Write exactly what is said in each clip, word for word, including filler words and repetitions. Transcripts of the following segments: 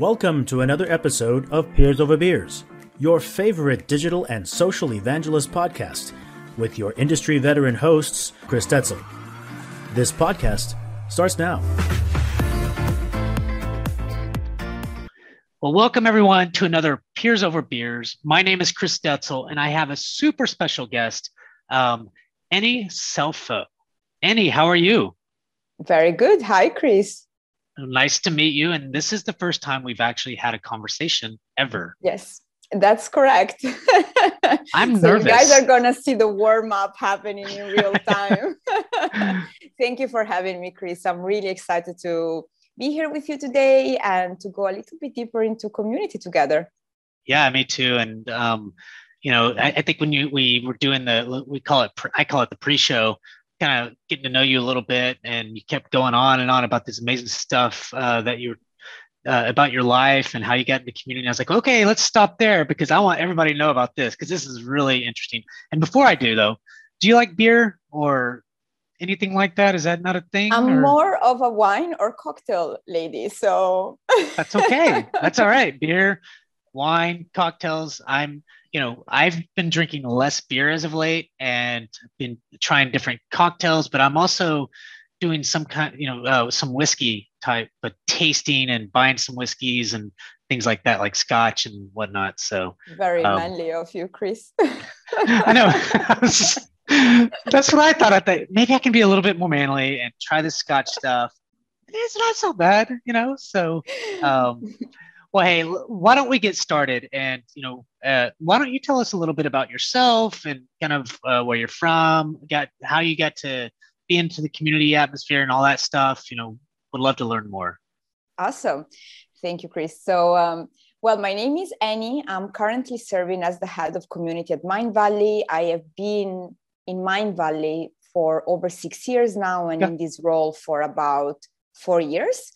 Welcome to another episode of Peers Over Beers, your favorite digital and social evangelist podcast with your industry veteran hosts, Chris Tetzel. This podcast starts now. Well, welcome everyone to another Peers Over Beers. My name is Chris Tetzel, and I have a super special guest, um, Annie Selfo. Annie, how are you? Very good. Hi, Chris. Nice to meet you. And this is the first time we've actually had a conversation ever. Yes, that's correct. I'm so nervous. You guys are going to see the warm up happening in real time. Thank you for having me, Chris. I'm really excited to be here with you today and to go a little bit deeper into community together. Yeah, me too. And, um, you know, I, I think when you we were doing the, we call it, pre, I call it the pre-show, kind of getting to know you a little bit, and you kept going on and on about this amazing stuff uh, that you're uh, about your life and how you got in the community. And I was like, okay, let's stop there because I want everybody to know about this because this is really interesting. And before I do though, do you like beer or anything like that? Is that not a thing? I'm or? more of a wine or cocktail lady. So that's okay. That's all right. Beer, wine, cocktails. I'm You know, I've been drinking less beer as of late and been trying different cocktails, but I'm also doing some kind, you know, uh, some whiskey type, but tasting and buying some whiskeys and things like that, like scotch and whatnot. So very um, manly of you, Chris. I know. That's what I thought. I thought maybe I can be a little bit more manly and try the scotch stuff. It's not so bad, you know, so um well, hey, why don't we get started? And, you know, uh, why don't you tell us a little bit about yourself and kind of uh, where you're from, got how you got to be into the community atmosphere and all that stuff. You know, would love to learn more. Awesome. Thank you, Chris. So, um, well, my name is Annie. I'm currently serving as the head of community at Mindvalley. I have been in Mindvalley for over six years now and yeah. in this role for about four years.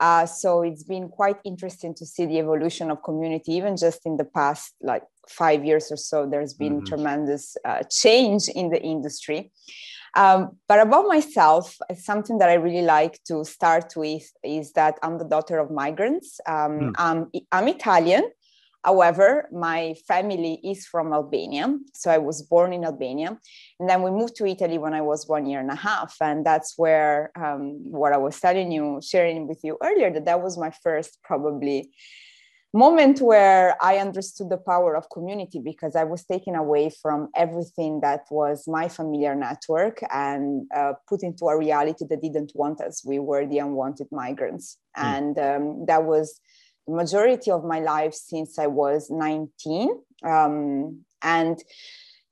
Uh, so it's been quite interesting to see the evolution of community, even just in the past, like five years or so, there's been mm-hmm. tremendous uh, change in the industry. Um, but about myself, something that I really like to start with is that I'm the daughter of migrants. Um, mm. I'm, I'm Italian. However, my family is from Albania. So I was born in Albania. And then we moved to Italy when I was one year and a half. And that's where um, what I was telling you, sharing with you earlier, that that was my first probably moment where I understood the power of community, because I was taken away from everything that was my familiar network and uh, put into a reality that didn't want us. We were the unwanted migrants. Mm. And um, that was the majority of my life since I was nineteen. Um, and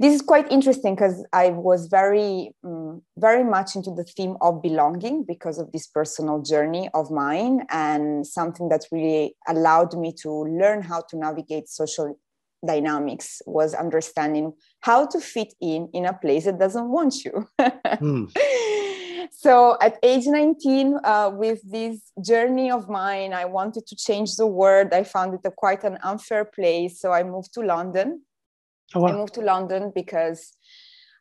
this is quite interesting because I was very, um, very much into the theme of belonging because of this personal journey of mine, and something that really allowed me to learn how to navigate social dynamics was understanding how to fit in in a place that doesn't want you. mm. So at age nineteen, uh, with this journey of mine, I wanted to change the world. I found it a quite an unfair place. So I moved to London. Oh, wow. I moved to London because,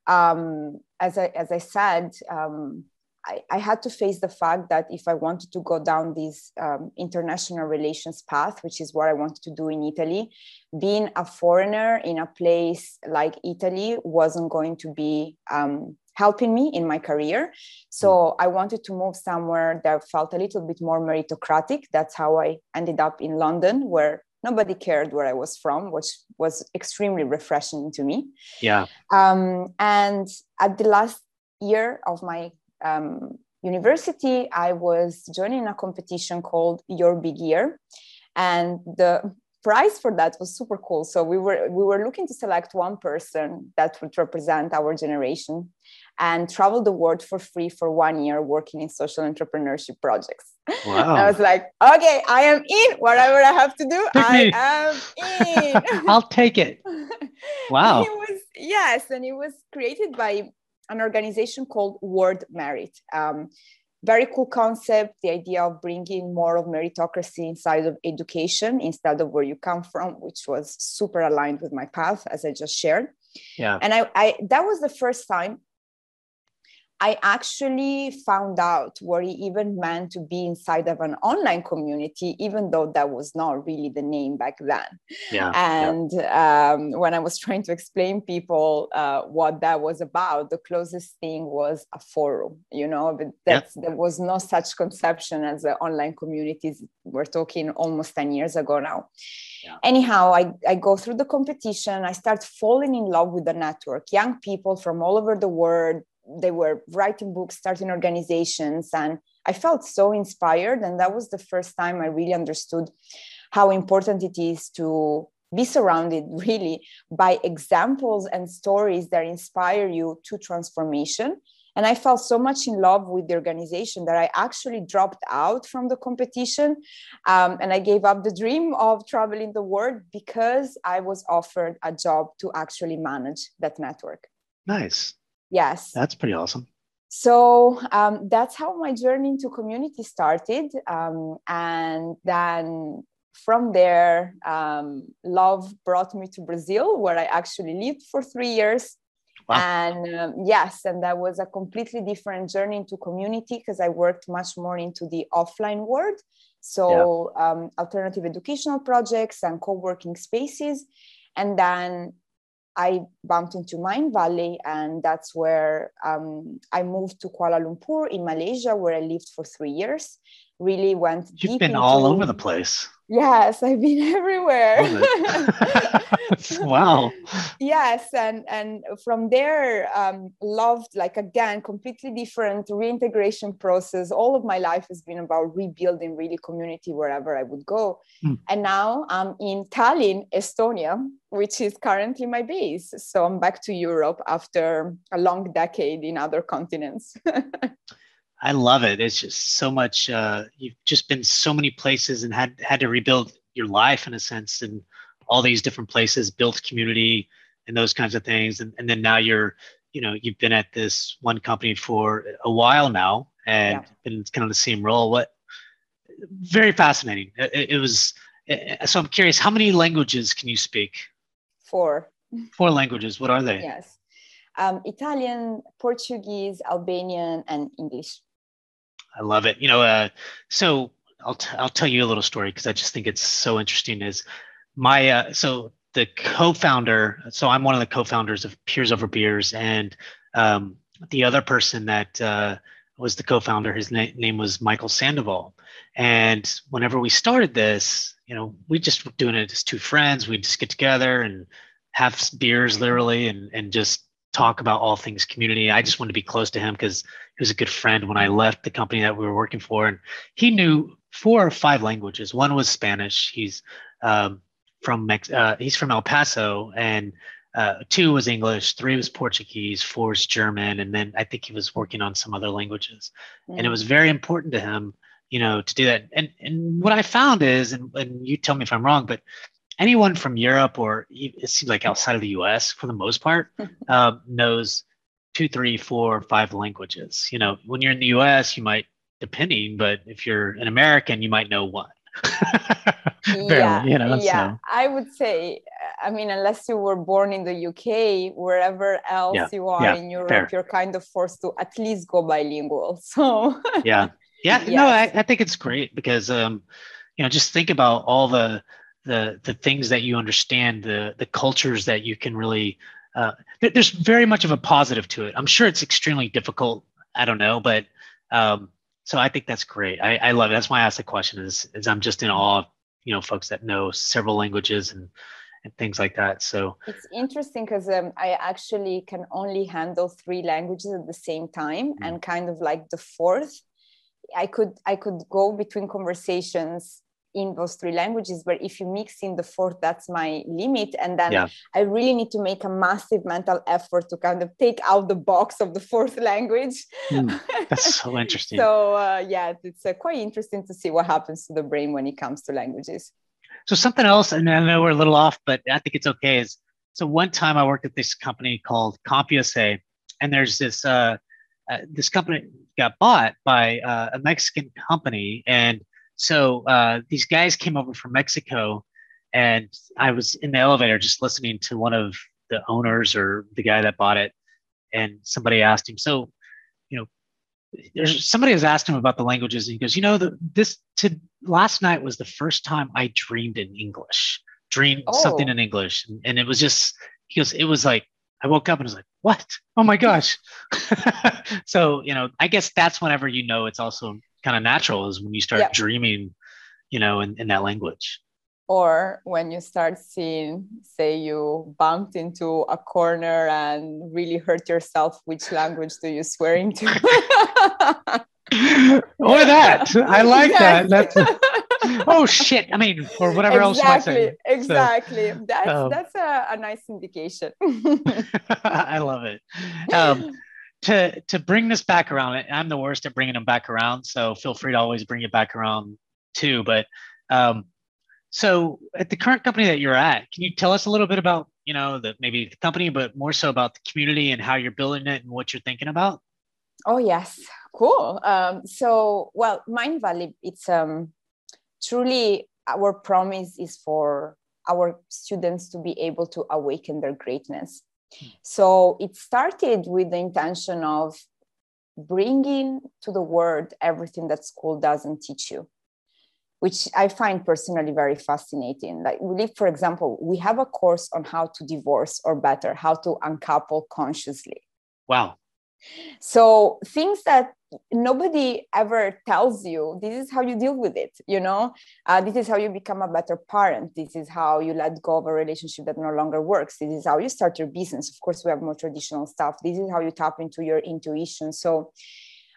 um, as I as I said, um, I, I had to face the fact that if I wanted to go down this um, international relations path, which is what I wanted to do in Italy, being a foreigner in a place like Italy wasn't going to be Um, helping me in my career. So I wanted to move somewhere that felt a little bit more meritocratic. That's how I ended up in London, where nobody cared where I was from, which was extremely refreshing to me. Yeah. Um, and at the last year of my um, university, I was joining a competition called Your Big Year. And the prize for that was super cool. So we were we were looking to select one person that would represent our generation and travel the world for free for one year working in social entrepreneurship projects. Wow. I was like, okay, I am in. Whatever I have to do, Pick I me. am in. I'll take it. Wow. It was, yes, and it was created by an organization called World Merit. Um, Very cool concept, the idea of bringing more of meritocracy inside of education instead of where you come from, which was super aligned with my path, as I just shared. Yeah. And I, I that was the first time I actually found out what it even meant to be inside of an online community, even though that was not really the name back then. Yeah, and yeah. Um, when I was trying to explain people uh, what that was about, the closest thing was a forum, you know, but that's, yeah. there was no such conception as the online communities. We're talking almost ten years ago now. Yeah. Anyhow, I, I go through the competition. I start falling in love with the network, young people from all over the world. They were writing books, starting organizations, and I felt so inspired. And that was the first time I really understood how important it is to be surrounded really by examples and stories that inspire you to transformation. And I fell so much in love with the organization that I actually dropped out from the competition. Um, and I gave up the dream of traveling the world because I was offered a job to actually manage that network. Nice. Yes. That's pretty awesome. So um, that's how my journey into community started. Um, and then from there, um, love brought me to Brazil, where I actually lived for three years. Wow. And um, yes, and that was a completely different journey into community because I worked much more into the offline world. So yeah. um, alternative educational projects and co-working spaces. And then I bumped into Mindvalley, and that's where um, I moved to Kuala Lumpur in Malaysia, where I lived for three years. Really went You've deep. You've been into... all over the place. Yes, I've been everywhere. Wow. Yes, and and from there, um, loved, like again, completely different reintegration process. All of my life has been about rebuilding really community wherever I would go. Mm. And now I'm in Tallinn, Estonia, which is currently my base. So I'm back to Europe after a long decade in other continents. I love it. It's just so much. Uh, you've just been so many places and had had to rebuild your life in a sense, and all these different places, built community and those kinds of things. And, and then now you're, you know, you've been at this one company for a while now, and yeah. been kind of the same role. What? Very fascinating. It, it was. So I'm curious, how many languages can you speak? Four. Four languages. What are they? Yes, um, Italian, Portuguese, Albanian, and English. I love it. You know, uh, so I'll t- I'll tell you a little story because I just think it's so interesting. Is my uh, so the co-founder. So I'm one of the co-founders of Peers Over Beers, and um, the other person that uh, was the co-founder. His na- name was Michael Sandoval, and whenever we started this, you know, we just were doing it as two friends. We'd just get together and have beers, literally, and and just talk about all things community. I just wanted to be close to him because he was a good friend when I left the company that we were working for. And he knew four or five languages. One was Spanish. He's um, from Mex- uh, he's from El Paso, and uh, two was English, three was Portuguese, four is German, and then I think he was working on some other languages. Mm. And it was very important to him, you know, to do that. And and what I found is, and, and you tell me if I'm wrong, but anyone from Europe or it seems like outside of the U S for the most part um, knows two, three, four, five languages. You know, when you're in the U S, you might, depending, but if you're an American, you might know one. Barely, yeah, you know, yeah. So. I would say, I mean, unless you were born in the U K, wherever else yeah, you are yeah, in Europe, fair. You're kind of forced to at least go bilingual. So yeah. Yeah, yes. No, I, I think it's great because, um, you know, just think about all the the the things that you understand, the the cultures that you can really, uh, there, there's very much of a positive to it. I'm sure it's extremely difficult. I don't know, but um, so I think that's great. I, I love it. That's why I asked the question is, is I'm just in awe of, you know, folks that know several languages and and things like that. So it's interesting because um, I actually can only handle three languages at the same time, mm-hmm. and kind of like the fourth. I could I could go between conversations in those three languages, but if you mix in the fourth, that's my limit. And then yeah. I really need to make a massive mental effort to kind of take out the box of the fourth language. Mm, that's so interesting. So uh, yeah, it's uh, quite interesting to see what happens to the brain when it comes to languages. So something else, and I know we're a little off, but I think it's okay. Is so one time I worked at this company called Copia S A, and there's this uh, uh, this company got bought by uh, a Mexican company. And so uh, these guys came over from Mexico, and I was in the elevator just listening to one of the owners or the guy that bought it. And somebody asked him, so, you there's somebody has asked him about the languages, and he goes, you know, the, this to last night was the first time I dreamed in English, dreamed oh. something in English. And, and it was just, he goes, it was like, I woke up and I was like, what? Oh my gosh. So, you know, I guess that's whenever, you know, it's also kind of natural is when you start yep. dreaming, you know, in, in that language. Or when you start seeing, say you bumped into a corner and really hurt yourself, which language do you swear into? Or that. I like yes. that. That's a, oh, shit. I mean, or whatever exactly, else you might say. Exactly. So, that's, um, that's a, a nice indication. I love it. Um, to, to bring this back around, I'm the worst at bringing them back around. So feel free to always bring it back around too. But, um, so at the current company that you're at, can you tell us a little bit about, you know, the, maybe the company, but more so about the community and how you're building it and what you're thinking about? Oh, yes. Cool. Um, so, well, Mindvalley, it's um, truly our promise is for our students to be able to awaken their greatness. So it started with the intention of bringing to the world everything that school doesn't teach you, which I find personally very fascinating. Like, we live, for example, we have a course on how to divorce, or better, how to uncouple consciously. Wow. So things that nobody ever tells you, this is how you deal with it, you know? Uh, this is how you become a better parent. This is how you let go of a relationship that no longer works. This is how you start your business. Of course, we have more traditional stuff. This is how you tap into your intuition. So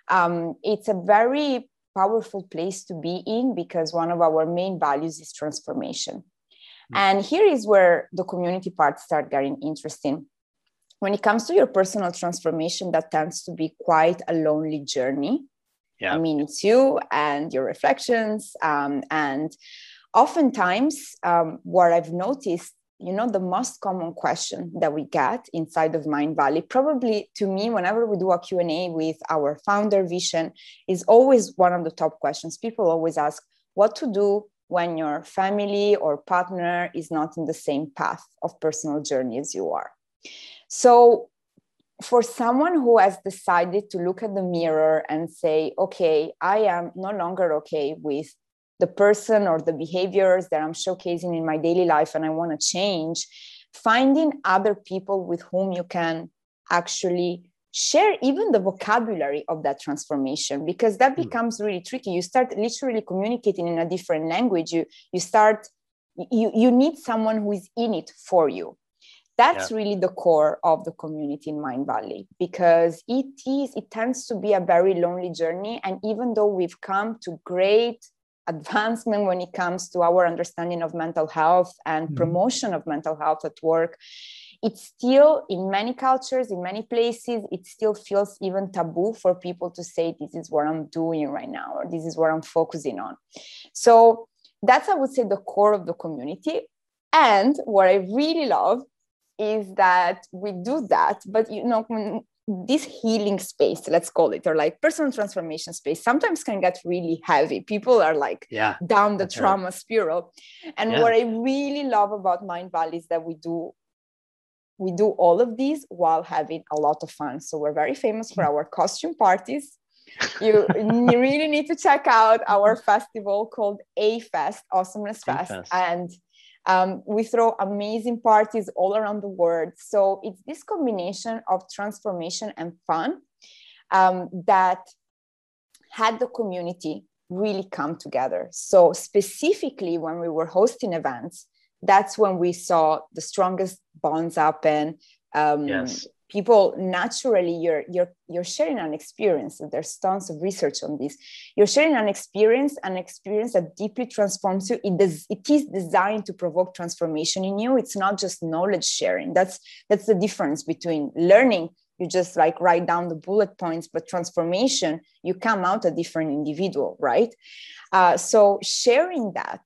um, it's a very powerful place to be in, because one of our main values is transformation. Mm. And here is where the community part starts getting interesting. When it comes to your personal transformation, that tends to be quite a lonely journey. Yeah. I mean, it's you and your reflections. Um, and oftentimes, um, what I've noticed, you know, the most common question that we get inside of Mindvalley, probably to me, whenever we do a Q and A with our founder vision, is always one of the top questions. People always ask what to do when your family or partner is not in the same path of personal journey as you are. So for someone who has decided to look at the mirror and say, okay, I am no longer okay with the person or the behaviors that I'm showcasing in my daily life, and I want to change, finding other people with whom you can actually share even the vocabulary of that transformation, because that becomes really tricky. You start literally communicating in a different language. You, you start, you, you need someone who is in it for you. That's yeah. really the core of the community in Mindvalley, because it is, it tends to be a very lonely journey. And even though we've come to great advancement when it comes to our understanding of mental health and promotion of mental health at work, it's still in many cultures, in many places, it still feels even taboo for people to say, this is what I'm doing right now, or this is what I'm focusing on. So that's, I would say, the core of the community. And what I really love is that we do that, but you know, when this healing space, let's call it, or like personal transformation space, sometimes can get really heavy. People are like yeah, down the trauma right. spiral. And yeah. what I really love about Mindvalley is that we do, we do all of these while having a lot of fun. So we're very famous for our costume parties. You really need to check out our festival called A Fest, Awesomeness Fest. A-Fest. And Um, we throw amazing parties all around the world. So it's this combination of transformation and fun um, that had the community really come together. So specifically when we were hosting events, that's when we saw the strongest bonds happen. Um, yes. People naturally, you're you're you're sharing an experience. There's tons of research on this. You're sharing an experience, an experience that deeply transforms you. It does, it is designed to provoke transformation in you. It's not just knowledge sharing. That's that's the difference between learning. You just like write down the bullet points, but transformation, you come out a different individual, right? Uh, so sharing that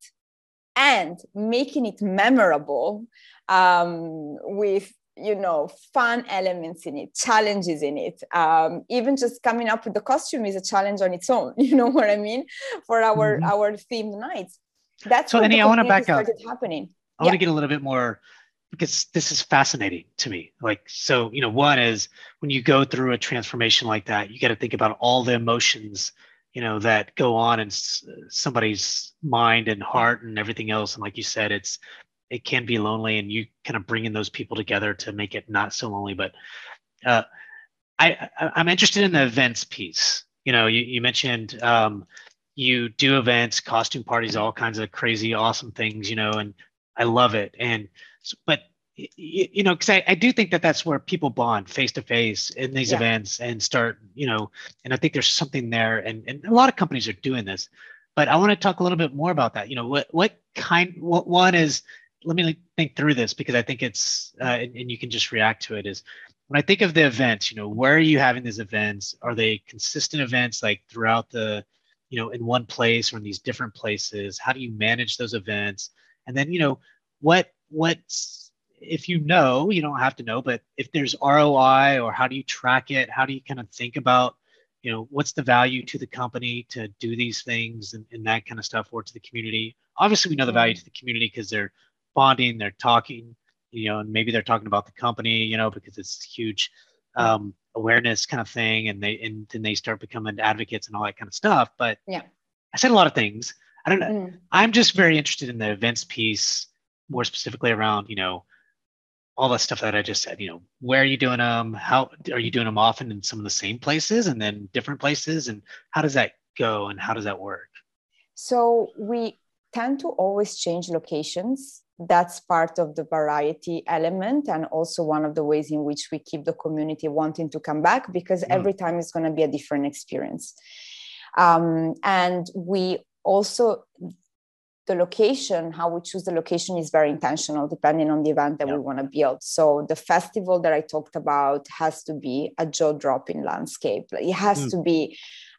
and making it memorable um, with, you know, fun elements in it, challenges in it. Um, even just coming up with the costume is a challenge on its own. You know what I mean? For our, mm-hmm. our themed nights. That's so, Annie, I want to back up. Happening. I want to yeah. get a little bit more because this is fascinating to me. Like, so, you know, one is when you go through a transformation like that, you got to think about all the emotions, you know, that go on in somebody's mind and heart and everything else. And like you said, it's, it can be lonely, and you kind of bring in those people together to make it not so lonely. But uh, I, I'm interested in the events piece. You know, you, you mentioned um, you do events, costume parties, all kinds of crazy, awesome things, you know, and I love it. And, but, you know, because I, I do think that that's where people bond face to face in these yeah. events and start, you know, and I think there's something there, and, and a lot of companies are doing this, but I want to talk a little bit more about that. You know, what, what kind, what one is, let me think through this, because I think it's, uh, and, and you can just react to it, is when I think of the events, you know, where are you having these events? Are they consistent events, like throughout the, you know, in one place or in these different places? How do you manage those events? And then, you know, what, what's, if you know, you don't have to know, but if there's R O I, or how do you track it? How do you kind of think about, you know, what's the value to the company to do these things, and, and that kind of stuff, or to the community? Obviously we know the value to the community because they're bonding, they're talking, you know, and maybe they're talking about the company, you know, because it's huge um, awareness kind of thing. And they, and then they start becoming advocates and all that kind of stuff. But yeah, I said a lot of things. I don't know. Mm. I'm just very interested in the events piece, more specifically around, you know, all that stuff that I just said. You know, where are you doing them? How are you doing them? Often in some of the same places and then different places, and how does that go and how does that work? So we tend to always change locations. That's part of the variety element, and also one of the ways in which we keep the community wanting to come back, because mm. every time it's going to be a different experience. Um, and we also, the location, how we choose the location is very intentional, depending on the event that yeah. we want to build. So the festival that I talked about has to be a jaw-dropping landscape. It has mm. to be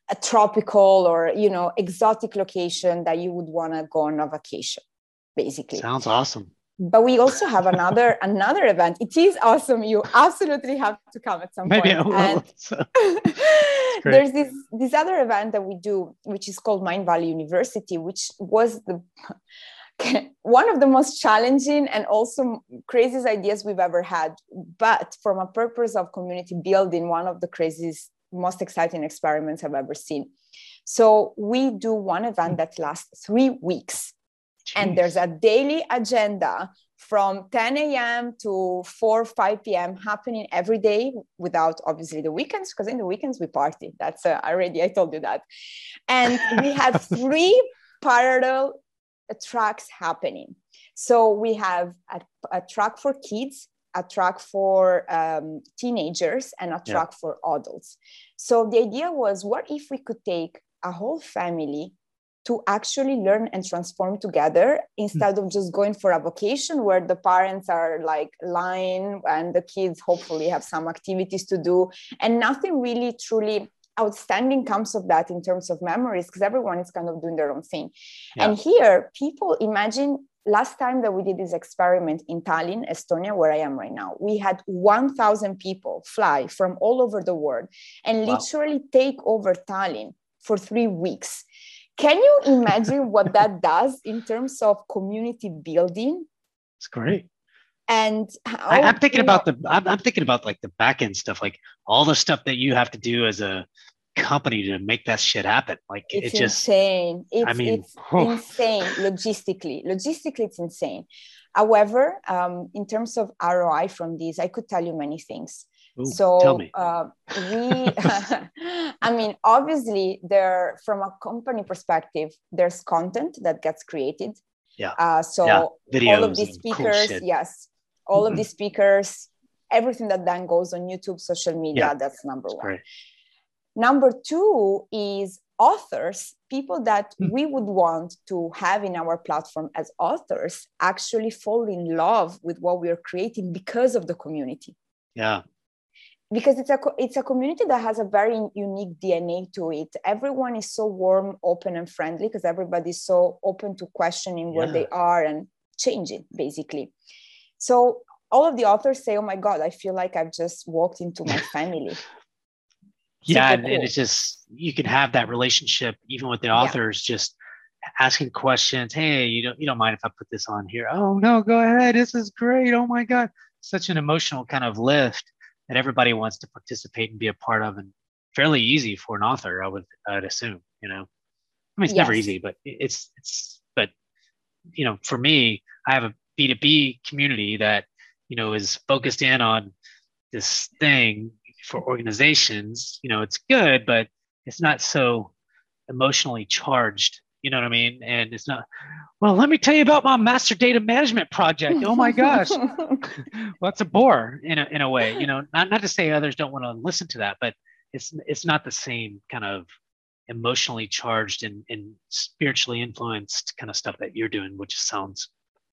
a tropical or, you know, exotic location that you would want to go on a vacation, basically. Sounds awesome. But we also have another another event. It is awesome. You absolutely have to come at some Maybe point. I will. So, there's this, this other event that we do, which is called Mindvalley University, which was the one of the most challenging and also craziest ideas we've ever had. But from a purpose of community building, one of the craziest, most exciting experiments I've ever seen. So we do one event that lasts three weeks. Jeez. And there's a daily agenda from ten a.m. to four or five p.m. happening every day, without obviously the weekends, because in the weekends we party. That's uh, already, I told you that. And we have three parallel tracks happening. So we have a, a track for kids, a track for um, teenagers, and a track yeah. for adults. So the idea was, what if we could take a whole family to actually learn and transform together, instead of just going for a vacation where the parents are like lying and the kids hopefully have some activities to do, and nothing really truly outstanding comes of that in terms of memories, because everyone is kind of doing their own thing. Yeah. And here, people, imagine last time that we did this experiment in Tallinn, Estonia, where I am right now, we had one thousand people fly from all over the world and wow. literally take over Tallinn for three weeks. Can you imagine what that does in terms of community building? It's great. And how, I, I'm thinking about know, the, I'm, I'm thinking about like the back end stuff, like all the stuff that you have to do as a company to make that shit happen. Like it's it just, insane. It's, I mean, it's oh. insane logistically, logistically it's insane. However, um, in terms of R O I from these, I could tell you many things. Ooh, so uh, we, I mean, obviously there, from a company perspective, there's content that gets created. Yeah. Uh, so yeah. all of these speakers, cool yes, all mm-hmm. of these speakers, everything that then goes on YouTube, social media, yeah. that's number that's one. Great. Number two is authors, people that mm. we would want to have in our platform as authors actually fall in love with what we are creating because of the community. Yeah. Because it's a it's a community that has a very unique D N A to it. Everyone is so warm, open, and friendly, because everybody's so open to questioning yeah. where they are and changing, basically. So all of the authors say, "Oh my God, I feel like I've just walked into my family." yeah, and, cool. and it's just, you can have that relationship even with the authors. Yeah. Just asking questions. Hey, you don't, you don't mind if I put this on here? Oh no, go ahead. This is great. Oh my God. Such an emotional kind of lift that everybody wants to participate and be a part of, and fairly easy for an author, I would, I would assume, you know, I mean, it's yes. never easy, but it's, it's, but you know, for me, I have a B two B community that, you know, is focused in on this thing for organizations. You know, it's good, but it's not so emotionally charged. You know what I mean? And it's not, well, let me tell you about my master data management project. Oh my gosh. Well, it's a bore in a, in a way, you know, not, not to say others don't want to listen to that, but it's, it's not the same kind of emotionally charged and, and spiritually influenced kind of stuff that you're doing, which sounds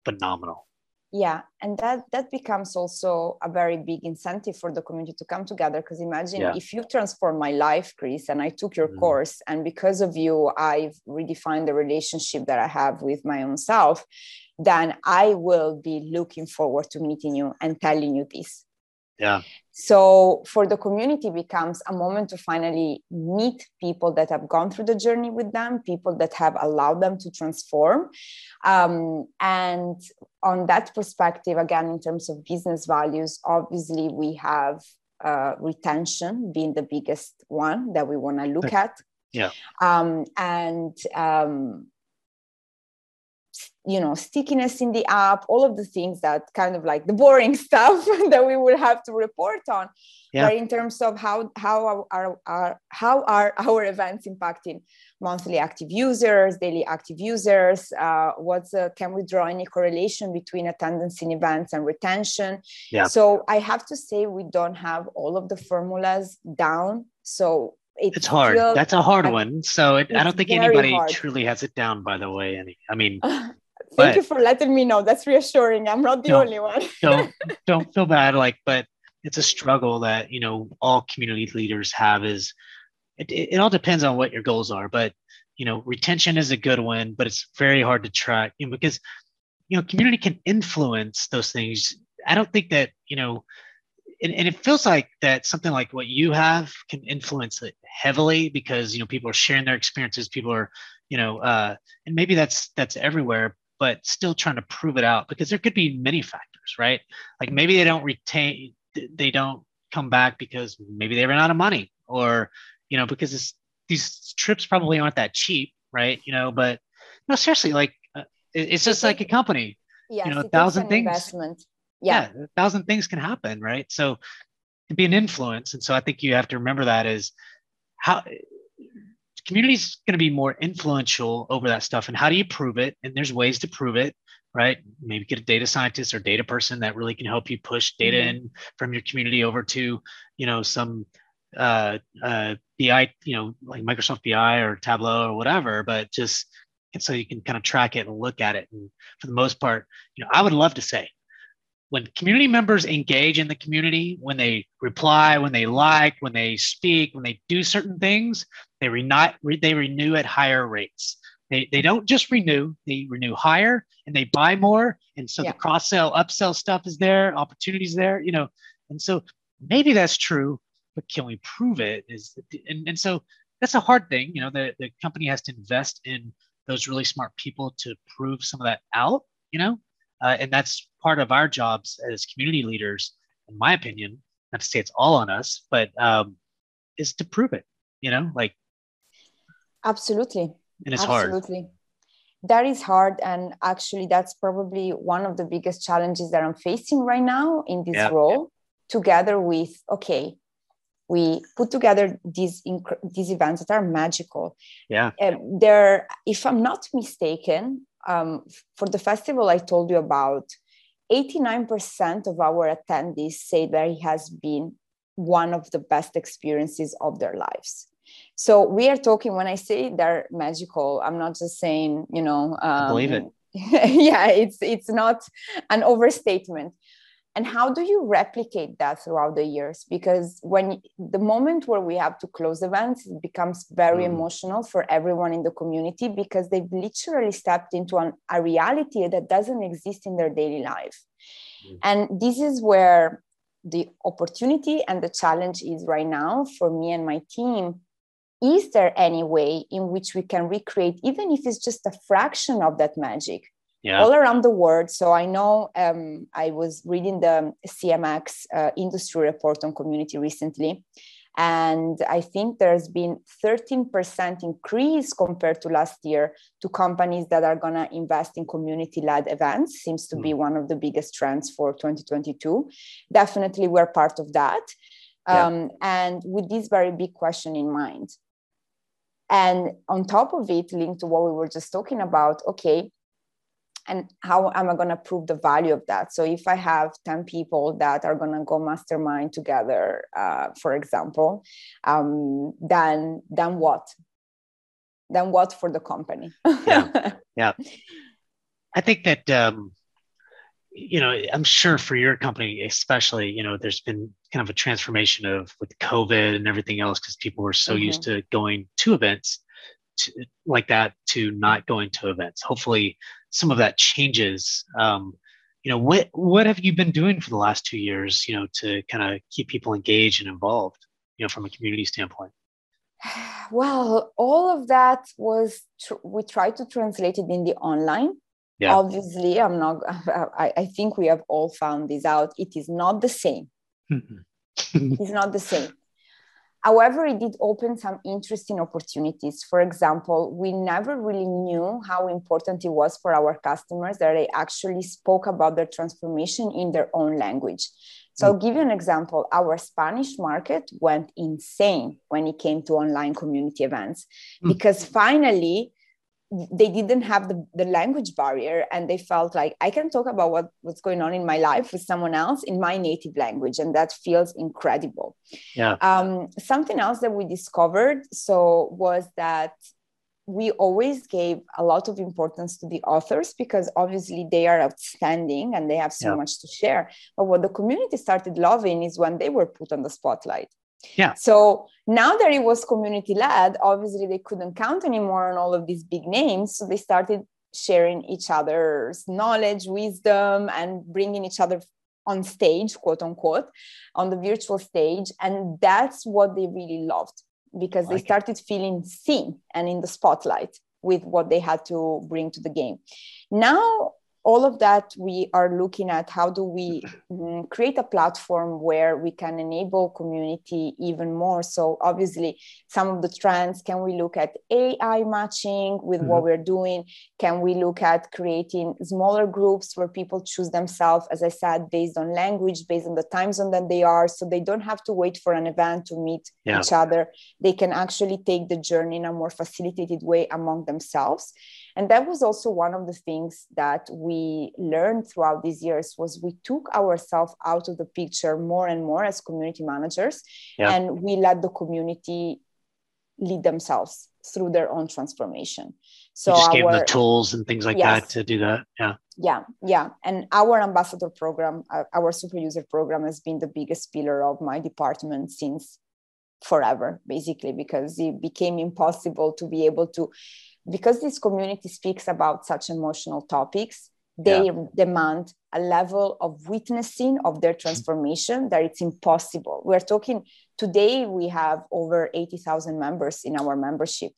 phenomenal. Yeah. And that, that becomes also a very big incentive for the community to come together. Because imagine yeah. if you transform my life, Chris, and I took your mm. course, and because of you, I've redefined the relationship that I have with my own self, then I will be looking forward to meeting you and telling you this. Yeah. So for the community becomes a moment to finally meet people that have gone through the journey with them, people that have allowed them to transform. Um, and on that perspective, again, in terms of business values, obviously we have uh, retention being the biggest one that we want to look at. Yeah. Um, and, um, you know, stickiness in the app, all of the things that kind of like the boring stuff that we would have to report on. Yeah. But in terms of how, how are, are, how are our events impacting monthly active users, daily active users? Uh, what's uh, can we draw any correlation between attendance in events and retention? Yeah. So I have to say we don't have all of the formulas down. So It's, it's hard. Still, That's a hard I, one. So it, I don't think anybody hard. truly has it down, by the way. Any, I mean, thank but, you for letting me know. That's reassuring. I'm not the only one. don't don't feel bad. Like, but it's a struggle that, you know, all community leaders have. Is it, it, it all depends on what your goals are. But, you know, retention is a good one, but it's very hard to track, you know, because, you know, community can influence those things. I don't think that, you know. And, and it feels like that something like what you have can influence it heavily, because, you know, people are sharing their experiences. People are, you know, uh, and maybe that's that's everywhere, but still trying to prove it out, because there could be many factors, right? Like maybe they don't retain, they don't come back because maybe they ran out of money, or, you know, because it's, these trips probably aren't that cheap, right? You know, but no, seriously, like uh, it, it's just like a company, yes, you know, a thousand things. Investment. Yeah. yeah, a thousand things can happen, right? So to be an influence. And so I think you have to remember that is how community's going to be more influential over that stuff. And how do you prove it? And there's ways to prove it, right? Maybe get a data scientist or data person that really can help you push data mm-hmm. in from your community over to, you know, some uh, uh, B I, you know, like Microsoft B I or Tableau or whatever, but just, and so you can kind of track it and look at it. And for the most part, you know, I would love to say, when community members engage in the community, when they reply, when they like, when they speak, when they do certain things, they, re- not, re- they renew at higher rates. They, they don't just renew, they renew higher, and they buy more. And so yeah. the cross-sell, upsell stuff is there, opportunities there, you know. And so maybe that's true, but can we prove it? Is and, and so that's a hard thing. You know, the, the company has to invest in those really smart people to prove some of that out, you know. Uh, and that's part of our jobs as community leaders, in my opinion. Not to say it's all on us, but um, is to prove it, you know, like. Absolutely. And it's Absolutely. hard. Absolutely. That is hard. And actually, that's probably one of the biggest challenges that I'm facing right now in this yeah. role, yeah. together with, okay, we put together these inc- these events that are magical. Yeah. Uh, they're, if I'm not mistaken, Um, for the festival I told you about, eighty-nine percent of our attendees say that it has been one of the best experiences of their lives. So we are talking, when I say they're magical, I'm not just saying, you know, um, I believe it. yeah, it's, it's not an overstatement. And how do you replicate that throughout the years? Because when the moment where we have to close events, it becomes very mm. emotional for everyone in the community, because they've literally stepped into an, a reality that doesn't exist in their daily life. Mm. And this is where the opportunity and the challenge is right now for me and my team, is there any way in which we can recreate, even if it's just a fraction of that magic, yeah. all around the world? So I know um, I was reading the C M X uh, industry report on community recently, and I think there's been thirteen percent increase compared to last year to companies that are going to invest in community-led events. Seems to mm. be one of the biggest trends for twenty twenty-two. Definitely we're part of that. Yeah. Um, and with this very big question in mind. And on top of it, linked to what we were just talking about, okay, and how am I going to prove the value of that? So if I have ten people that are going to go mastermind together, uh, for example, um, then then what? Then what for the company? yeah, yeah. I think that, um, you know, I'm sure for your company, especially, you know, there's been kind of a transformation of with COVID and everything else, because people were so mm-hmm. used to going to events to, like that to not going to events. Hopefully some of that changes. Um, you know, what what have you been doing for the last two years, you know, to kind of keep people engaged and involved, you know, from a community standpoint? Well, all of that was, tr- we tried to translate it in the online. Yeah. Obviously, I'm not, I, I think we have all found this out. It is not the same. It's not the same. However, it did open some interesting opportunities. For example, we never really knew how important it was for our customers that they actually spoke about their transformation in their own language. So I'll give you an example. Our Spanish market went insane when it came to online community events, because finally they didn't have the, the language barrier, and they felt like, I can talk about what, what's going on in my life with someone else in my native language. And that feels incredible. Yeah. Um, something else that we discovered, so was that we always gave a lot of importance to the authors, because obviously they are outstanding and they have so yeah. much to share. But what the community started loving is when they were put on the spotlight. Yeah. So now that it was community led, obviously they couldn't count anymore on all of these big names. So they started sharing each other's knowledge, wisdom, and bringing each other on stage, quote unquote, on the virtual stage. And that's what they really loved, because they started feeling seen and in the spotlight with what they had to bring to the game. Now, all of that, we are looking at how do we create a platform where we can enable community even more. So obviously some of the trends, can we look at A I matching with mm-hmm. what we're doing? Can we look at creating smaller groups where people choose themselves, as I said, based on language, based on the time zone that they are, so they don't have to wait for an event to meet yeah. each other. They can actually take the journey in a more facilitated way among themselves. And that was also one of the things that we learned throughout these years, was we took ourselves out of the picture more and more as community managers, yeah. and we let the community lead themselves through their own transformation. So you just our, gave them the tools and things like yes, that to do that. Yeah. Yeah. Yeah. And our ambassador program, our super user program, has been the biggest pillar of my department since forever, basically, because it became impossible to be able to, because this community speaks about such emotional topics, they yeah. demand a level of witnessing of their transformation that it's impossible. We're talking today, we have over eighty thousand members in our membership.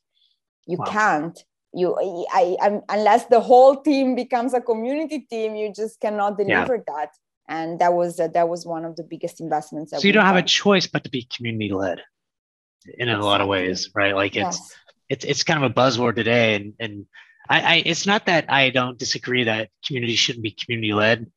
You wow. can't, you, I, I, unless the whole team becomes a community team, you just cannot deliver yeah. that. And that was, uh, that was one of the biggest investments. That so you don't have done. a choice but to be community led in a lot of ways, right? Like it's, yes. It's it's kind of a buzzword today, and and I, I it's not that I don't disagree that community shouldn't be community led,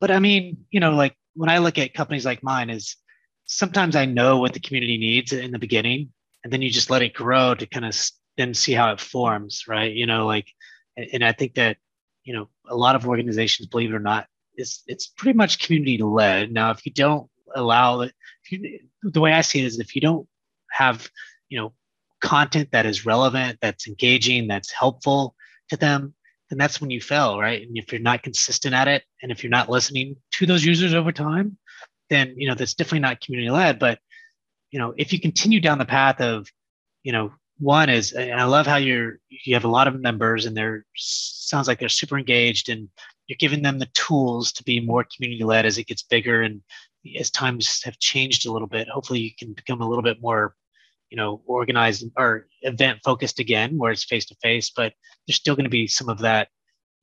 but I mean, you know, like when I look at companies like mine, is sometimes I know what the community needs in the beginning, and then you just let it grow to kind of then see how it forms, right? You know, like, and, and I think that, you know, a lot of organizations, believe it or not, it's it's pretty much community led. Now, if you don't allow it, if you, the way I see it is, if you don't have, you know, content that is relevant, that's engaging, that's helpful to them, then that's when you fail, right? And if you're not consistent at it, and if you're not listening to those users over time, then, you know, that's definitely not community led. But, you know, if you continue down the path of, you know, one is, and I love how you're, you have a lot of members and they're, sounds like they're super engaged, and you're giving them the tools to be more community led as it gets bigger. And as times have changed a little bit, hopefully you can become a little bit more you know, organized or event focused again, where it's face to face, but there's still going to be some of that,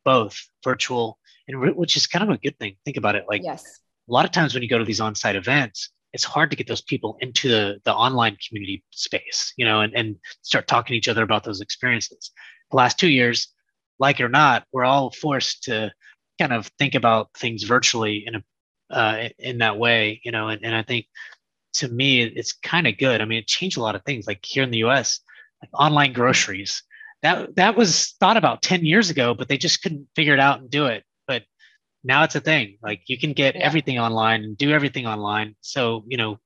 both virtual and which is kind of a good thing. Think about it. Like yes. a lot of times when you go to these on-site events, it's hard to get those people into the, the online community space, you know, and, and start talking to each other about those experiences. The last two years, like it or not, we're all forced to kind of think about things virtually in a uh, in that way, you know, and, and I think to me, it's kind of good. I mean, it changed a lot of things. Like here in the U S, like online groceries, that that was thought about ten years ago, but they just couldn't figure it out and do it. But now it's a thing. Like you can get yeah. everything online and do everything online. So, you know,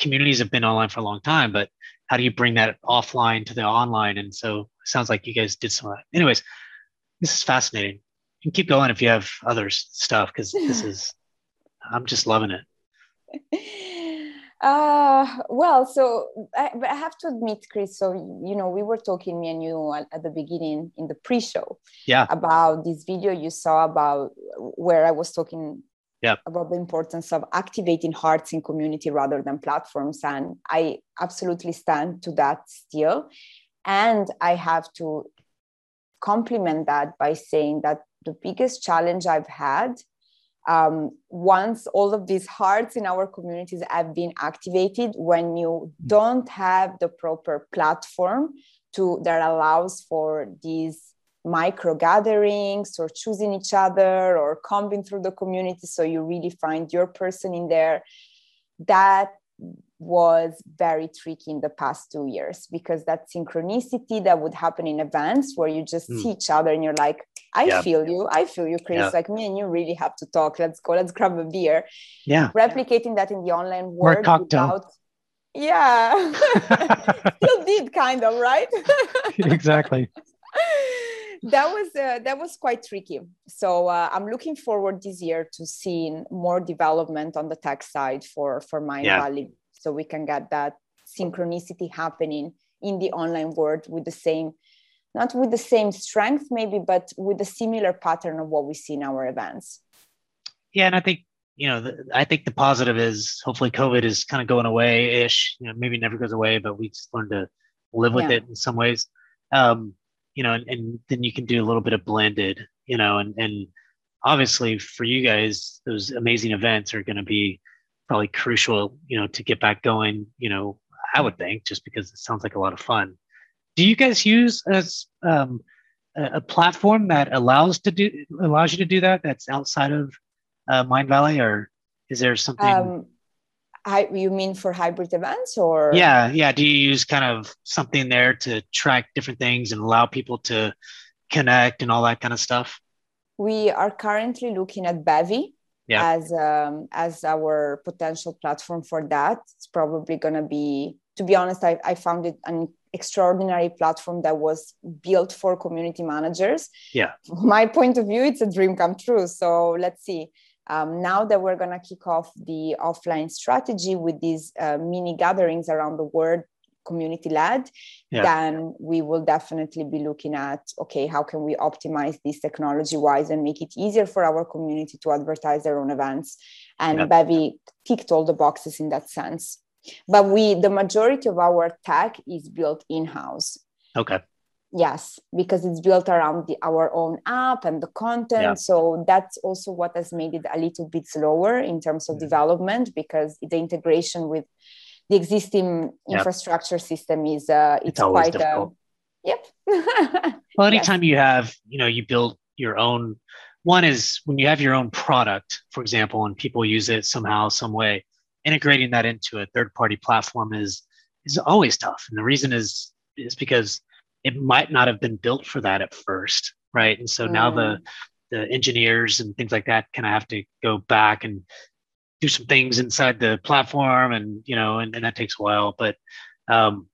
communities have been online for a long time, but how do you bring that offline to the online? And so it sounds like you guys did some of that. Anyways, this is fascinating. You can keep going if you have other stuff, because this is, I'm just loving it. Uh, well, so I, I have to admit, Chris, so, you know, we were talking, me and you, at, at the beginning in the pre-show yeah. about this video you saw about where I was talking yeah. about the importance of activating hearts in community rather than platforms. And I absolutely stand to that still. And I have to complement that by saying that the biggest challenge I've had um, once all of these hearts in our communities have been activated, when you don't have the proper platform to that allows for these micro gatherings or choosing each other or combing through the community, so you really find your person in there. That was very tricky in the past two years because that synchronicity that would happen in events where you just mm. see each other and you're like, I yeah. feel you, I feel you, Chris, yeah. like me and you really have to talk. Let's go, let's grab a beer. Yeah. Replicating that in the online world. Or a cocktail. Without... Yeah. Still did kind of, right? Exactly. That was uh, that was quite tricky. So uh, I'm looking forward this year to seeing more development on the tech side for, for Mindvalley. Yeah. So we can get that synchronicity happening in the online world with the same, not with the same strength maybe, but with a similar pattern of what we see in our events. Yeah, and I think, you know, the, I think the positive is hopefully COVID is kind of going away-ish. You know, maybe it never goes away, but we just learn to live with yeah. it in some ways. Um, you know, and, and then you can do a little bit of blended, you know, and, and obviously for you guys, those amazing events are going to be probably crucial, you know, to get back going, you know, I would think, just because it sounds like a lot of fun. Do you guys use a, um, a platform that allows to do allows you to do that? That's outside of uh, Mindvalley, or is there something? Um, I, you mean for hybrid events, or? Yeah, yeah. Do you use kind of something there to track different things and allow people to connect and all that kind of stuff? We are currently looking at Bevy. Yeah. As um, as our potential platform for that. It's probably going to be, to be honest, I, I found it an extraordinary platform that was built for community managers. Yeah. From my point of view, it's a dream come true. So let's see. Um, now that we're going to kick off the offline strategy with these uh, mini gatherings around the world, community-led, yeah. then we will definitely be looking at, okay, how can we optimize this technology-wise and make it easier for our community to advertise their own events? And yeah. Bevy ticked all the boxes in that sense. But we, the majority of our tech is built in-house. Okay. Yes, because it's built around the, our own app and the content. Yeah. So that's also what has made it a little bit slower in terms of mm-hmm. development, because the integration with the existing yep. infrastructure system is uh, it's, it's always quite difficult. Uh, yep. Well, anytime yes. you have, you know, you build your own. One is when you have your own product, for example, and people use it somehow, some way. Integrating that into a third-party platform is is always tough, and the reason is is because it might not have been built for that at first, right? And so mm. now the the engineers and things like that kind of have to go back and do some things inside the platform, and, you know, and, and that takes a while, but, um,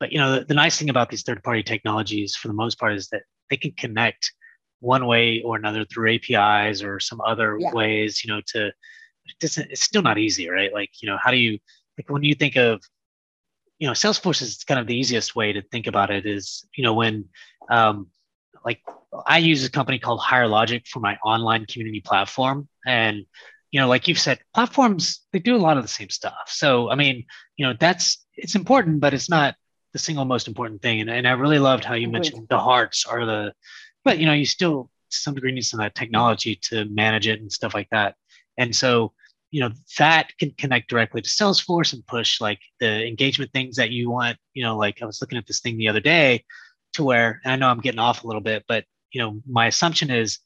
but, you know, the, the nice thing about these third-party technologies for the most part is that they can connect one way or another through A P Is or some other yeah. ways, you know, to, it doesn't, it's still not easy, right? Like, you know, how do you, like when you think of, you know, Salesforce is kind of the easiest way to think about it is, you know, when, um, like I use a company called Higher Logic for my online community platform, and, you know, like you've said, platforms, they do a lot of the same stuff. So, I mean, you know, that's, it's important, but it's not the single most important thing. And, and I really loved how you mentioned the hearts are the, but you know, you still to some degree need some of that technology to manage it and stuff like that. And so, you know, that can connect directly to Salesforce and push like the engagement things that you want. You know, like I was looking at this thing the other day to where, and I know I'm getting off a little bit, but you know, my assumption is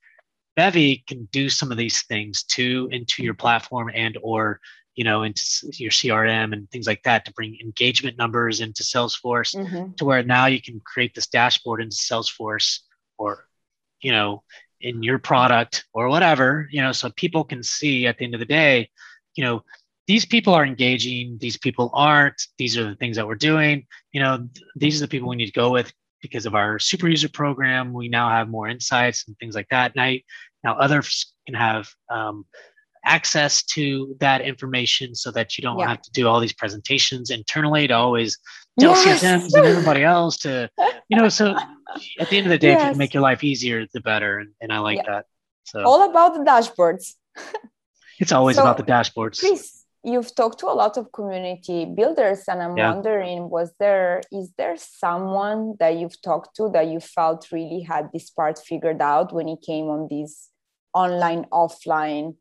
Bevy can do some of these things too into your platform and, or, you know, into your C R M and things like that to bring engagement numbers into Salesforce mm-hmm. to where now you can create this dashboard into Salesforce or, you know, in your product or whatever, you know, so people can see at the end of the day, you know, these people are engaging, these people aren't, these are the things that we're doing, you know, these are the people we need to go with because of our super user program. We now have more insights and things like that. And I, now others can have um, access to that information so that you don't yeah. have to do all these presentations internally to always tell yes. C S Ms and everybody else to, you know, so at the end of the day, yes. if you can make your life easier, the better. And, and I like yeah. that. So all about the dashboards. It's always so, about the dashboards. Chris, you've talked to a lot of community builders, and I'm yeah. wondering, was there, is there someone that you've talked to that you felt really had this part figured out when it came on these online, offline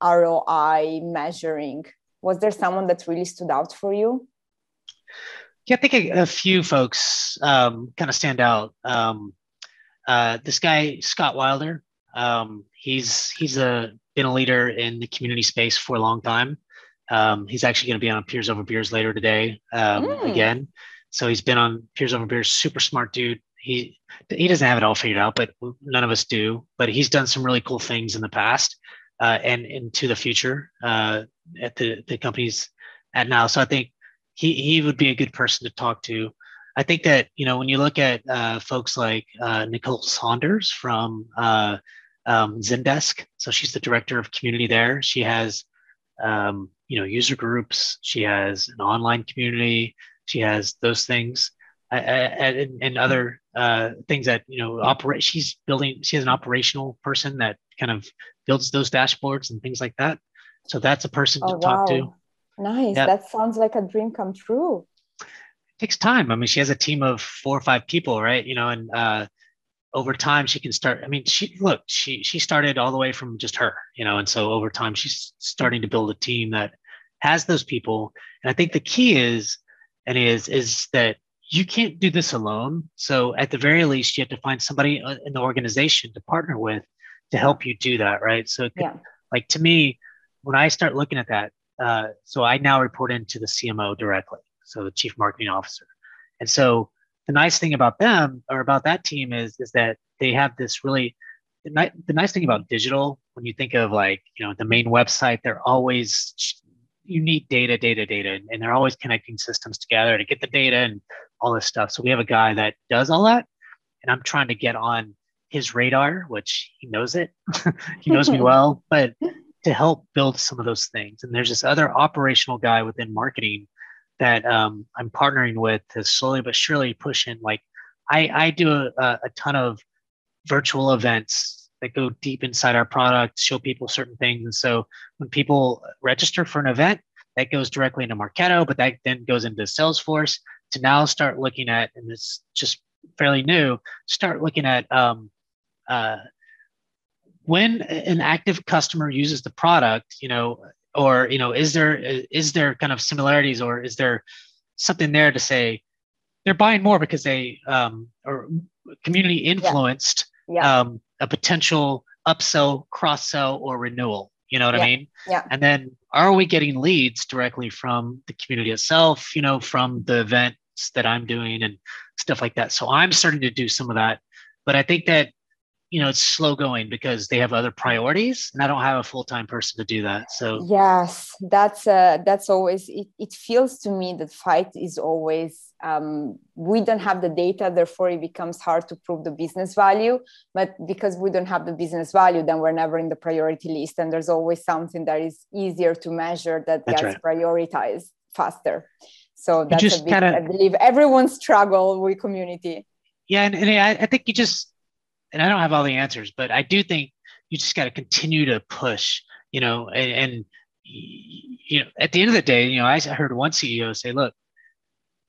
R O I measuring? Was there someone that really stood out for you? Yeah, I think a, a few folks um, kind of stand out. Um, uh, this guy, Scott Wilder, um, he's he's a, been a leader in the community space for a long time. Um, he's actually going to be on Peers Over Beers later today um, mm. again. So he's been on Peers Over Beers, super smart dude. He he doesn't have it all figured out, but none of us do. But he's done some really cool things in the past uh, and into the future uh, at the, the companies at now. So I think He he would be a good person to talk to. I think that, you know, when you look at uh, folks like uh, Nicole Saunders from uh, um, Zendesk, so she's the director of community there. She has, um, you know, user groups. She has an online community. She has those things I, I, and, and other uh, things that, you know, operate. She's building, she has an operational person that kind of builds those dashboards and things like that. So that's a person oh, to talk wow. to. Nice. Yep. That sounds like a dream come true. It takes time. I mean, she has a team of four or five people, right? You know, and uh, over time she can start. I mean, she look, she she started all the way from just her, you know, and so over time she's starting to build a team that has those people. And I think the key is, and is, is that you can't do this alone. So at the very least, you have to find somebody in the organization to partner with to help you do that, right? So, it could, yeah. like to me, when I start looking at that. Uh, so I now report into the C M O directly, so the chief marketing officer. And so the nice thing about them or about that team is, is that they have this really, the, ni- the nice thing about digital, when you think of like, you know, the main website, they're always, you need data, data, data, and they're always connecting systems together to get the data and all this stuff. So we have a guy that does all that, and I'm trying to get on his radar, which he knows it, he knows me well, but to help build some of those things. And there's this other operational guy within marketing that um, I'm partnering with to slowly but surely push in. Like I, I do a, a ton of virtual events that go deep inside our product, show people certain things. And so when people register for an event, that goes directly into Marketo, but that then goes into Salesforce to now start looking at, and it's just fairly new, start looking at um, uh, when an active customer uses the product, you know, or, you know, is there, is there kind of similarities, or is there something there to say they're buying more because they um, or community influenced yeah. Yeah. Um, a potential upsell, cross sell, or renewal, you know what yeah. I mean? Yeah. And then are we getting leads directly from the community itself, you know, from the events that I'm doing and stuff like that. So I'm starting to do some of that, but I think that, you know, it's slow going because they have other priorities and I don't have a full-time person to do that. So yes, that's uh, that's always, it, it feels to me that fight is always, um, we don't have the data, therefore it becomes hard to prove the business value, but because we don't have the business value, then we're never in the priority list. And there's always something that is easier to measure that that's gets right. prioritized faster. So that's a big, kinda... I believe everyone struggle with community. Yeah. And, and I, I think you just, and I don't have all the answers, but I do think you just got to continue to push, you know, and, and, you know, at the end of the day, you know, I heard one C E O say, look,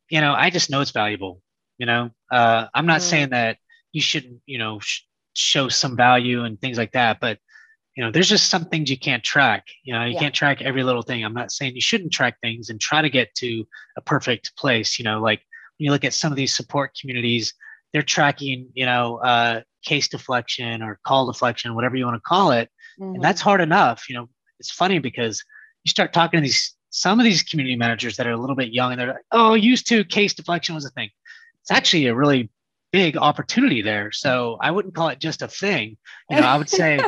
you know, I just know it's valuable. You know, uh, I'm not mm. saying that you shouldn't, you know, sh- show some value and things like that, but you know, there's just some things you can't track. You know, you yeah. can't track every little thing. I'm not saying you shouldn't track things and try to get to a perfect place. You know, like when you look at some of these support communities, they're tracking, you know, uh, case deflection or call deflection, whatever you want to call it. Mm-hmm. And that's hard enough. You know, it's funny because you start talking to these, some of these community managers that are a little bit young and they're like, oh, used to case deflection was a thing. It's actually a really big opportunity there. So I wouldn't call it just a thing. You know, I would say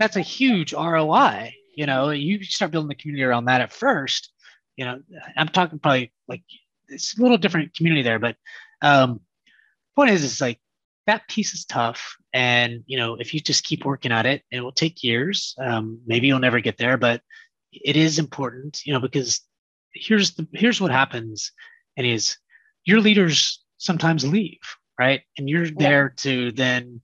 that's a huge R O I. You know, you start building the community around that at first. You know, I'm talking probably like it's a little different community there, but um, point is, is like that piece is tough. And, you know, if you just keep working at it, it will take years. Um, maybe you'll never get there, but it is important, you know, because here's the, here's what happens. And is your leaders sometimes leave, right? And you're there yeah. to then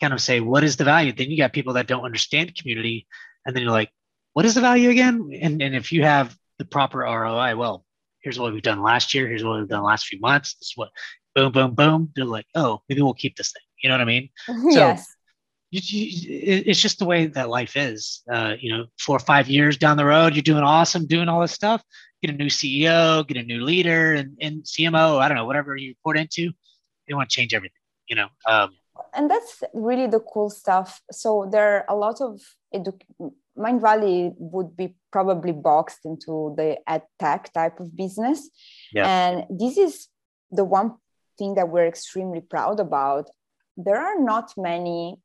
kind of say, what is the value? Then you got people that don't understand community. And then you're like, what is the value again? And, and if you have the proper R O I, well, here's what we've done last year. Here's what we've done the last few months. This is what, boom, boom, boom. They're like, oh, maybe we'll keep this thing. You know what I mean? Yes. So you, you, it's just the way that life is. Uh, you know, four or five years down the road, you're doing awesome, doing all this stuff. Get a new C E O, get a new leader and, and C M O, I don't know, whatever you report into. They want to change everything, you know. Um, and that's really the cool stuff. So there are a lot of edu- Mindvalley would be probably boxed into the ad tech type of business. Yeah. And this is the one thing that we're extremely proud about. There are not many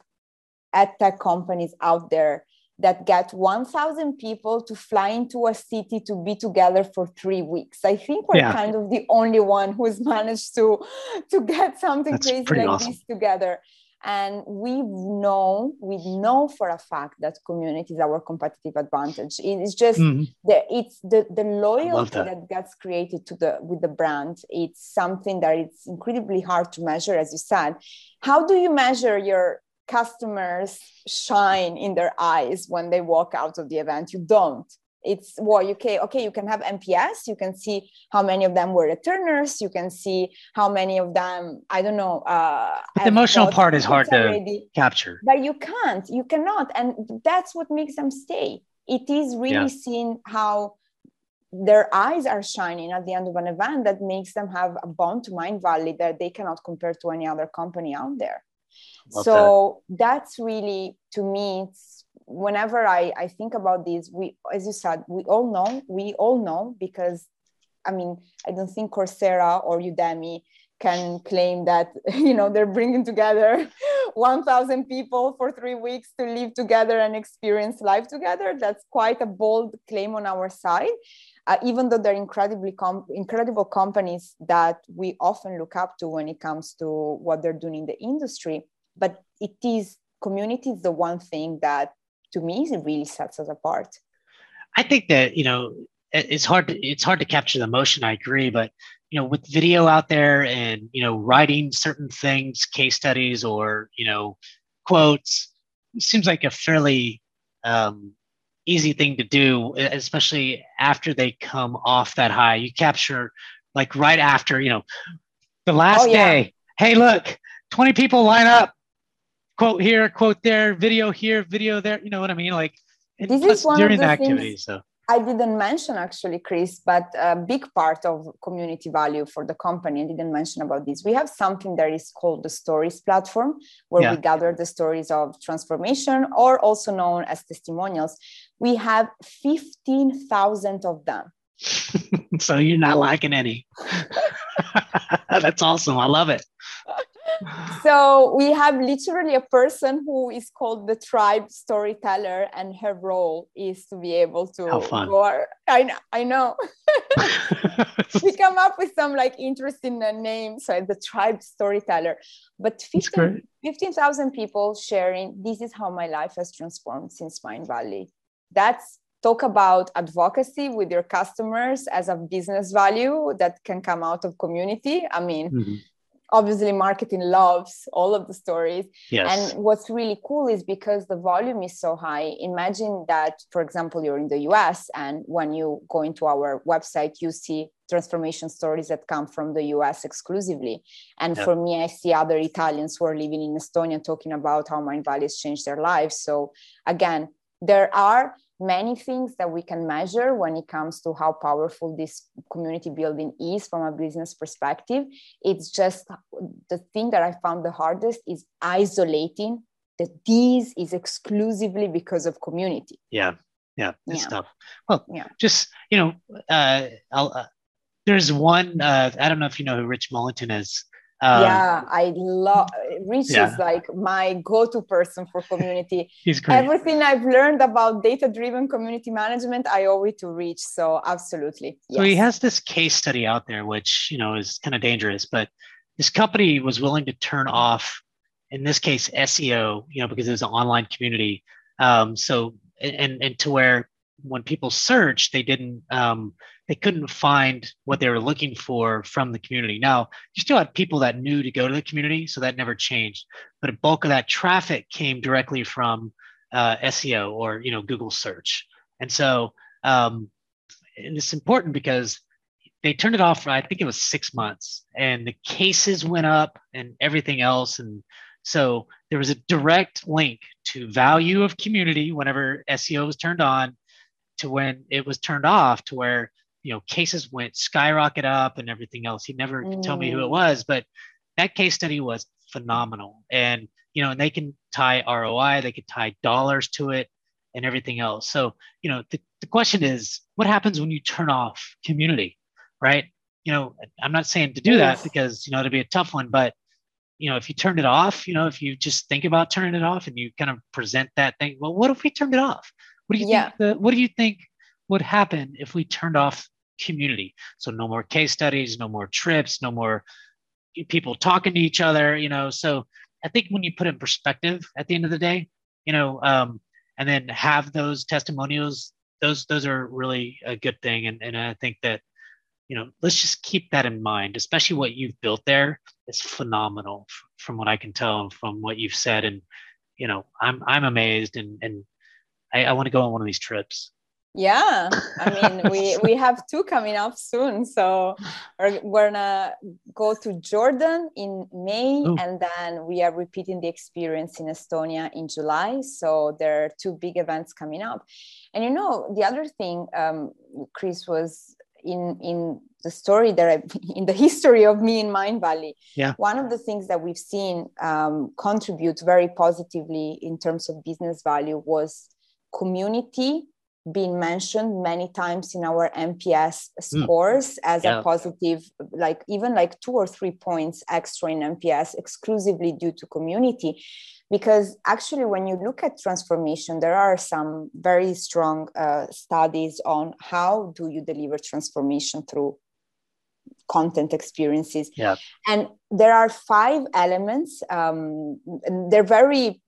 ad tech companies out there that get one thousand people to fly into a city to be together for three weeks. I think we're yeah. kind of the only one who's managed to, to get something That's crazy like awesome. This together. And we know, we know for a fact that community is our competitive advantage. It's just mm-hmm. the it's the, the loyalty that. that gets created to the with the brand. It's something that it's incredibly hard to measure, as you said. How do you measure your customers shine in their eyes when they walk out of the event? You don't. It's what well, you can, okay, you can have M P S, you can see how many of them were returners, you can see how many of them, I don't know. Uh, but the emotional part is hard already, to capture. But you can't, you cannot. And that's what makes them stay. It is really yeah. seeing how their eyes are shining at the end of an event that makes them have a bond to Mindvalley that they cannot compare to any other company out there. Love so that. That's really, to me, it's, whenever I, I think about this, we, as you said, we all know, we all know, because, I mean, I don't think Coursera or Udemy can claim that, you know, they're bringing together one thousand people for three weeks to live together and experience life together. That's quite a bold claim on our side, uh, even though they're incredibly com- incredible companies that we often look up to when it comes to what they're doing in the industry. But it is, community is the one thing that, to me, it really sets us apart. I think that, you know, it's hard to, it's hard to capture the emotion. I agree. But, you know, with video out there and, you know, writing certain things, case studies or, you know, quotes, it seems like a fairly um, easy thing to do, especially after they come off that high. You capture like right after, you know, the last oh, yeah. day. Hey, look, twenty people line up. Quote here, quote there, video here, video there. You know what I mean? Like, this is one during of the activity. So I didn't mention actually, Chris, but a big part of community value for the company. I didn't mention about this. We have something that is called the Stories platform, where yeah. we gather the stories of transformation, or also known as testimonials. We have fifteen thousand of them. So you're not lacking any. That's awesome. I love it. So we have literally a person who is called the tribe storyteller, and her role is to be able to go. I know, I know. We come up with some like interesting names, so the tribe storyteller. But fifteen thousand people sharing, this is how my life has transformed since Mindvalley. That's talk about advocacy with your customers as a business value that can come out of community. I mean, mm-hmm. obviously marketing loves all of the stories. Yes. And what's really cool is because the volume is so high, imagine that, for example, you're in the U S and when you go into our website, you see transformation stories that come from the U S exclusively. And yeah. for me, I see other Italians who are living in Estonia talking about how Mindvalley has changed their lives. So again, there are many things that we can measure when it comes to how powerful this community building is from a business perspective. It's just the thing that I found the hardest is isolating that this is exclusively because of community. Yeah, yeah, it's yeah. tough. Well, yeah. just, you know, uh, I'll, uh, there's one, uh, I don't know if you know who Rich Mullington is. Um, yeah, I love Rich yeah. is like my go-to person for community. He's great. Everything I've learned about data-driven community management, I owe it to Rich. So absolutely. Yes. So he has this case study out there, which, you know, is kind of dangerous, but this company was willing to turn off, in this case, S E O, you know, because it was an online community. Um, so, and, and to where when people searched, they didn't, um, they couldn't find what they were looking for from the community. Now, you still had people that knew to go to the community, so that never changed. But a bulk of that traffic came directly from uh, S E O or, you know, Google search. And so um, and it's important because they turned it off for, I think it was six months, and the cases went up and everything else. And so there was a direct link to value of community whenever S E O was turned on to when it was turned off, to where, you know, cases went skyrocket up and everything else. He never mm. could tell me who it was, but that case study was phenomenal. And, you know, and they can tie R O I, they could tie dollars to it and everything else. So, you know, the, the question is, what happens when you turn off community, right? You know, I'm not saying to do that because, you know, it'll be a tough one, but, you know, if you turned it off, you know, if you just think about turning it off and you kind of present that thing, well, what if we turned it off? What do you yeah. think, the, what do you think would happen if we turned off community? So no more case studies, no more trips, no more people talking to each other, you know. So I think when you put it in perspective at the end of the day, you know, um, and then have those testimonials, those those are really a good thing. And, and I think that, you know, let's just keep that in mind, especially what you've built there is phenomenal f- from what I can tell and from what you've said. And, you know, I'm I'm amazed and and I, I want to go on one of these trips. Yeah. I mean, we, we have two coming up soon. So we're, we're going to go to Jordan in May, Ooh. and then we are repeating the experience in Estonia in July. So there are two big events coming up. And, you know, the other thing, um, Chris, was in, in the story that I, in the history of me in Mindvalley, yeah. one of the things that we've seen um, contribute very positively in terms of business value was community being mentioned many times in our M P S scores mm. as yeah. a positive, like even like two or three points extra in M P S exclusively due to community. Because actually, when you look at transformation, there are some very strong uh, studies on how do you deliver transformation through content experiences. Yeah. And there are five elements. Um, they're very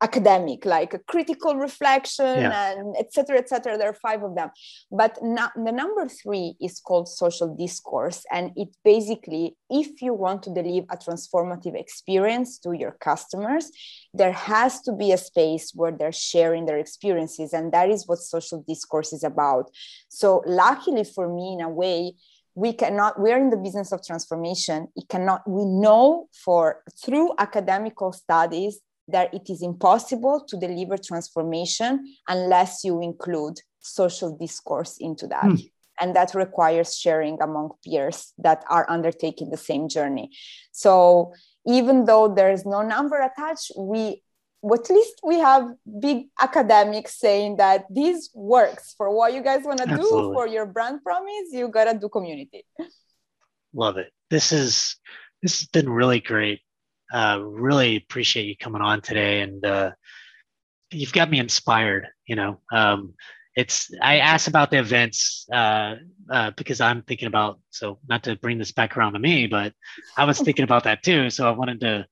academic, like a critical reflection yeah. and et cetera, et cetera. There are five of them. But no, the number three is called social discourse. And it basically, if you want to deliver a transformative experience to your customers, there has to be a space where they're sharing their experiences. And that is what social discourse is about. So luckily for me, in a way, we cannot, we're in the business of transformation. It cannot, we know for through academical studies that it is impossible to deliver transformation unless you include social discourse into that. Mm. And that requires sharing among peers that are undertaking the same journey. So even though there is no number attached, we, well, at least we have big academics saying that this works for what you guys want to do, for your brand promise, you got to do community. Love it. This is, this has been really great. Uh, really appreciate you coming on today, and uh, you've got me inspired. You know, um, it's I asked about the events uh, uh, because I'm thinking about. So not to bring this back around to me, but I was thinking about that too. So I wanted to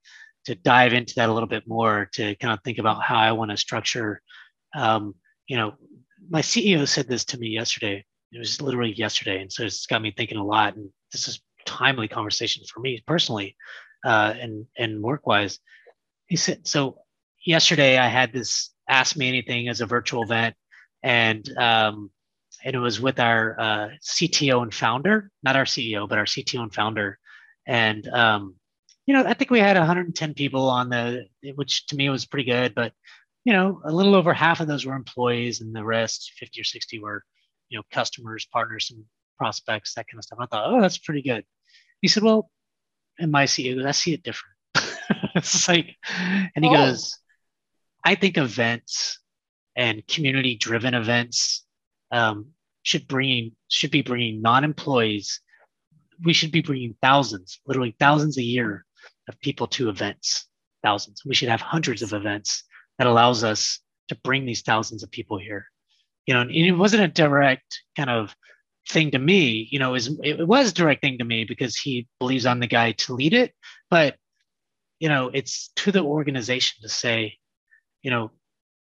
to dive into that a little bit more to kind of think about how I want to structure. Um, you know, my C E O said this to me yesterday. It was literally yesterday, and so it's got me thinking a lot. And this is timely conversation for me personally, uh, and and work-wise. He said, so yesterday I had this Ask Me Anything as a virtual event, and um, and it was with our uh, C T O and founder, not our C E O, but our C T O and founder. And um, you know, I think we had one hundred ten people on the, which to me was pretty good. But you know, a little over half of those were employees, and the rest, fifty or sixty, were, you know, customers, partners, and prospects, that kind of stuff. I thought, oh, that's pretty good. He said, well, in my C E O goes, I see it different. It's like, and he oh. goes, I think events and community-driven events um, should bring should be bringing non-employees. We should be bringing thousands, literally thousands a year of people to events, thousands. We should have hundreds of events that allows us to bring these thousands of people here. You know, and it wasn't a direct kind of thing to me, you know, is it was a direct thing to me because he believes I'm the guy to lead it. But, you know, it's to the organization to say, you know,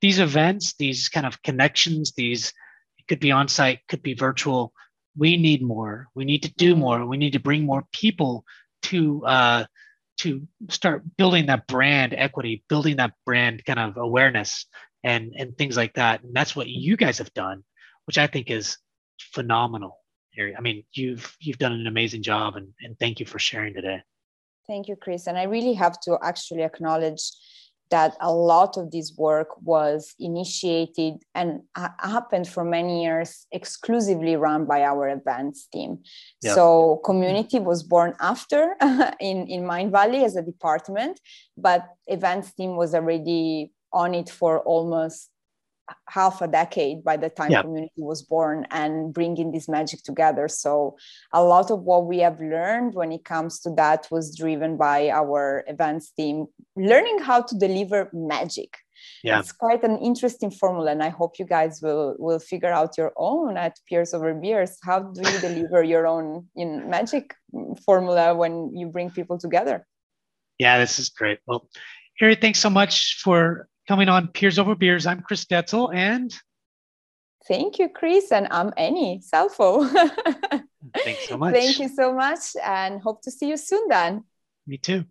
these events, these kind of connections, these it could be on-site, could be virtual. We need more. We need to do more. We need to bring more people to uh, to start building that brand equity, building that brand kind of awareness and and things like that. And that's what you guys have done, which I think is phenomenal. I mean, you've you've done an amazing job, and, and thank you for sharing today. Thank you, Chris. And I really have to actually acknowledge that a lot of this work was initiated and happened for many years exclusively run by our events team. Yep. So community was born after in, in Mindvalley as a department, but events team was already on it for almost half a decade by the time yeah. community was born and bringing this magic together. So a lot of what we have learned when it comes to that was driven by our events team, learning how to deliver magic. Yeah. It's quite an interesting formula, and I hope you guys will will figure out your own at Peers Over Beers. How do you deliver your own in magic formula when you bring people together? Yeah, this is great. Well, Harry, thanks so much for coming on Peers Over Beers. I'm Chris Detzel, and thank you, Chris, and I'm Annie Salfo. Thanks so much. Thank you so much, and hope to see you soon, Dan. Me too.